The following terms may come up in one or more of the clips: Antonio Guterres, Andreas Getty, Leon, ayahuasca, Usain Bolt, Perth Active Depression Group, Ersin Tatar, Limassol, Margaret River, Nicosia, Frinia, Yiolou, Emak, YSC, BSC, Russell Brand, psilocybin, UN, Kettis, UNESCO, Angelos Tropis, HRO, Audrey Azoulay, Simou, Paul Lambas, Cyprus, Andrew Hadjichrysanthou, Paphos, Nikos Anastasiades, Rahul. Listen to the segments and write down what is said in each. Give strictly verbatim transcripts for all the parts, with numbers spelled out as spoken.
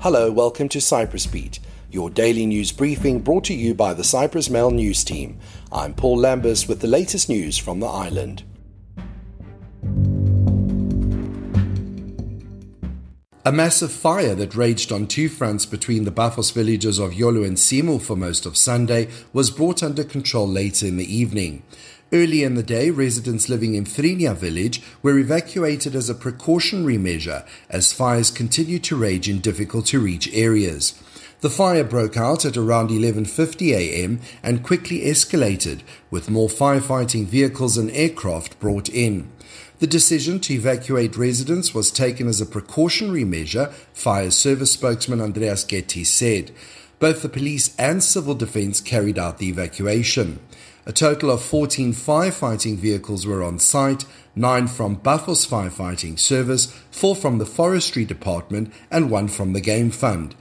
Hello, welcome to Cyprus Beat, your daily news briefing brought to you by the Cyprus Mail News Team. I'm Paul Lambas with the latest news from the island. A massive fire that raged on two fronts between the Paphos villages of Yiolou and Simou for most of Sunday was brought under control later in the evening. Early in the day, residents living in Frinia village were evacuated as a precautionary measure as fires continued to rage in difficult-to-reach areas. The fire broke out at around eleven fifty a.m. and quickly escalated, with more firefighting vehicles and aircraft brought in. The decision to evacuate residents was taken as a precautionary measure, fire service spokesman Andreas Getty said. Both the police and civil defense carried out the evacuation. A total of fourteen firefighting vehicles were on site, nine from Paphos Firefighting Service, four from the Forestry Department and one from the Game Fund.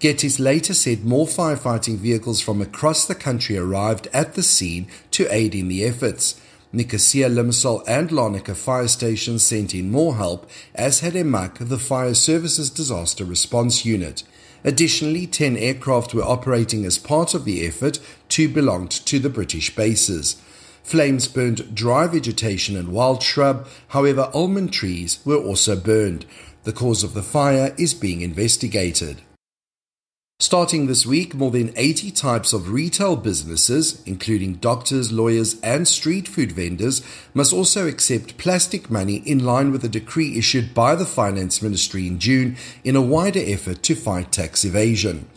Kettis later said more firefighting vehicles from across the country arrived at the scene to aid in the efforts. Nicosia, Limassol and Larnaca fire stations sent in more help, as had Emak, the Fire Services Disaster Response Unit. Additionally, ten aircraft were operating as part of the effort, two belonged to the British bases. Flames burned dry vegetation and wild shrub, however almond trees were also burned. The cause of the fire is being investigated. Starting this week, more than eighty types of retail businesses, including doctors, lawyers and street food vendors, must also accept plastic money in line with a decree issued by the Finance Ministry in June in a wider effort to fight tax evasion.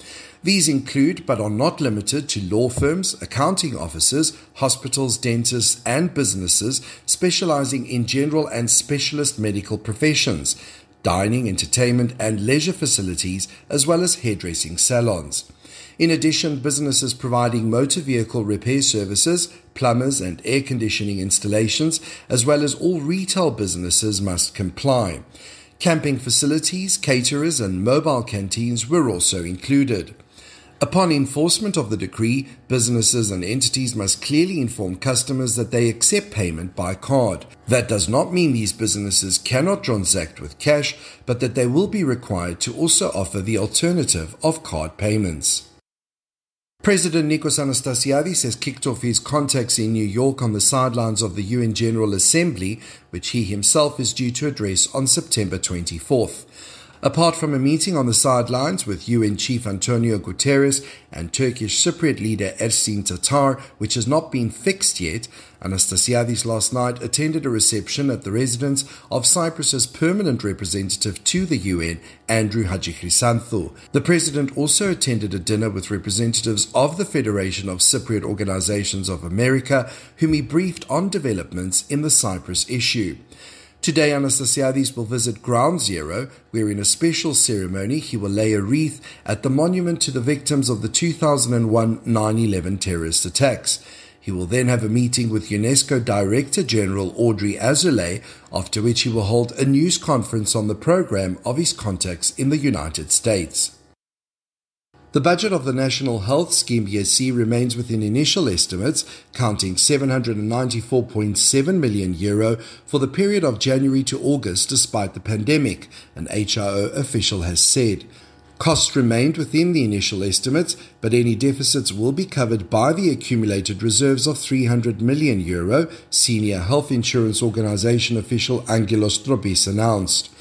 These include, but are not limited to, law firms, accounting offices, hospitals, dentists and businesses specializing in general and specialist medical professions, dining, entertainment and leisure facilities, as well as hairdressing salons. In addition, businesses providing motor vehicle repair services, plumbers and air conditioning installations, as well as all retail businesses must comply. Camping facilities, caterers and mobile canteens were also included. Upon enforcement of the decree, businesses and entities must clearly inform customers that they accept payment by card. That does not mean these businesses cannot transact with cash, but that they will be required to also offer the alternative of card payments. President Nikos Anastasiades has kicked off his contacts in New York on the sidelines of the U N General Assembly, which he himself is due to address on September twenty-fourth. Apart from a meeting on the sidelines with U N Chief Antonio Guterres and Turkish Cypriot leader Ersin Tatar, which has not been fixed yet, Anastasiades last night attended a reception at the residence of Cyprus's permanent representative to the U N, Andrew Hadjichrysanthou. The president also attended a dinner with representatives of the Federation of Cypriot Organizations of America, whom he briefed on developments in the Cyprus issue. Today, Anastasiades will visit Ground Zero, where in a special ceremony he will lay a wreath at the monument to the victims of the two thousand one nine eleven terrorist attacks. He will then have a meeting with UNESCO Director General Audrey Azoulay, after which he will hold a news conference on the program of his contacts in the United States. The budget of the National Health Scheme B S C remains within initial estimates, counting seven hundred ninety-four point seven million euro for the period of January to August despite the pandemic, an H R O official has said. Costs remained within the initial estimates, but any deficits will be covered by the accumulated reserves of three hundred million euro, senior health insurance organisation official Angelos Tropis announced.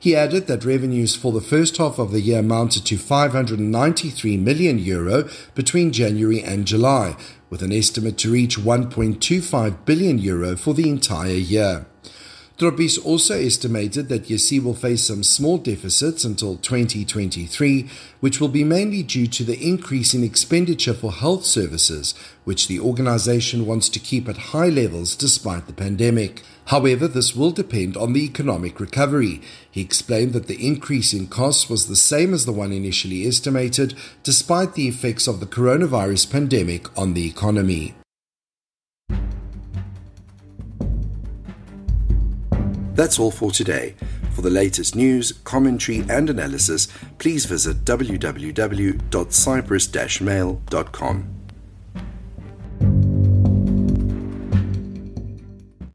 He added that revenues for the first half of the year amounted to five hundred ninety-three million euro between January and July, with an estimate to reach one point two five billion euro for the entire year. Tropis also estimated that Y S C will face some small deficits until twenty twenty-three, which will be mainly due to the increase in expenditure for health services, which the organisation wants to keep at high levels despite the pandemic. However, this will depend on the economic recovery. He explained that the increase in costs was the same as the one initially estimated, despite the effects of the coronavirus pandemic on the economy. That's all for today. For the latest news, commentary and analysis, please visit w w w dot cyprus dash mail dot com.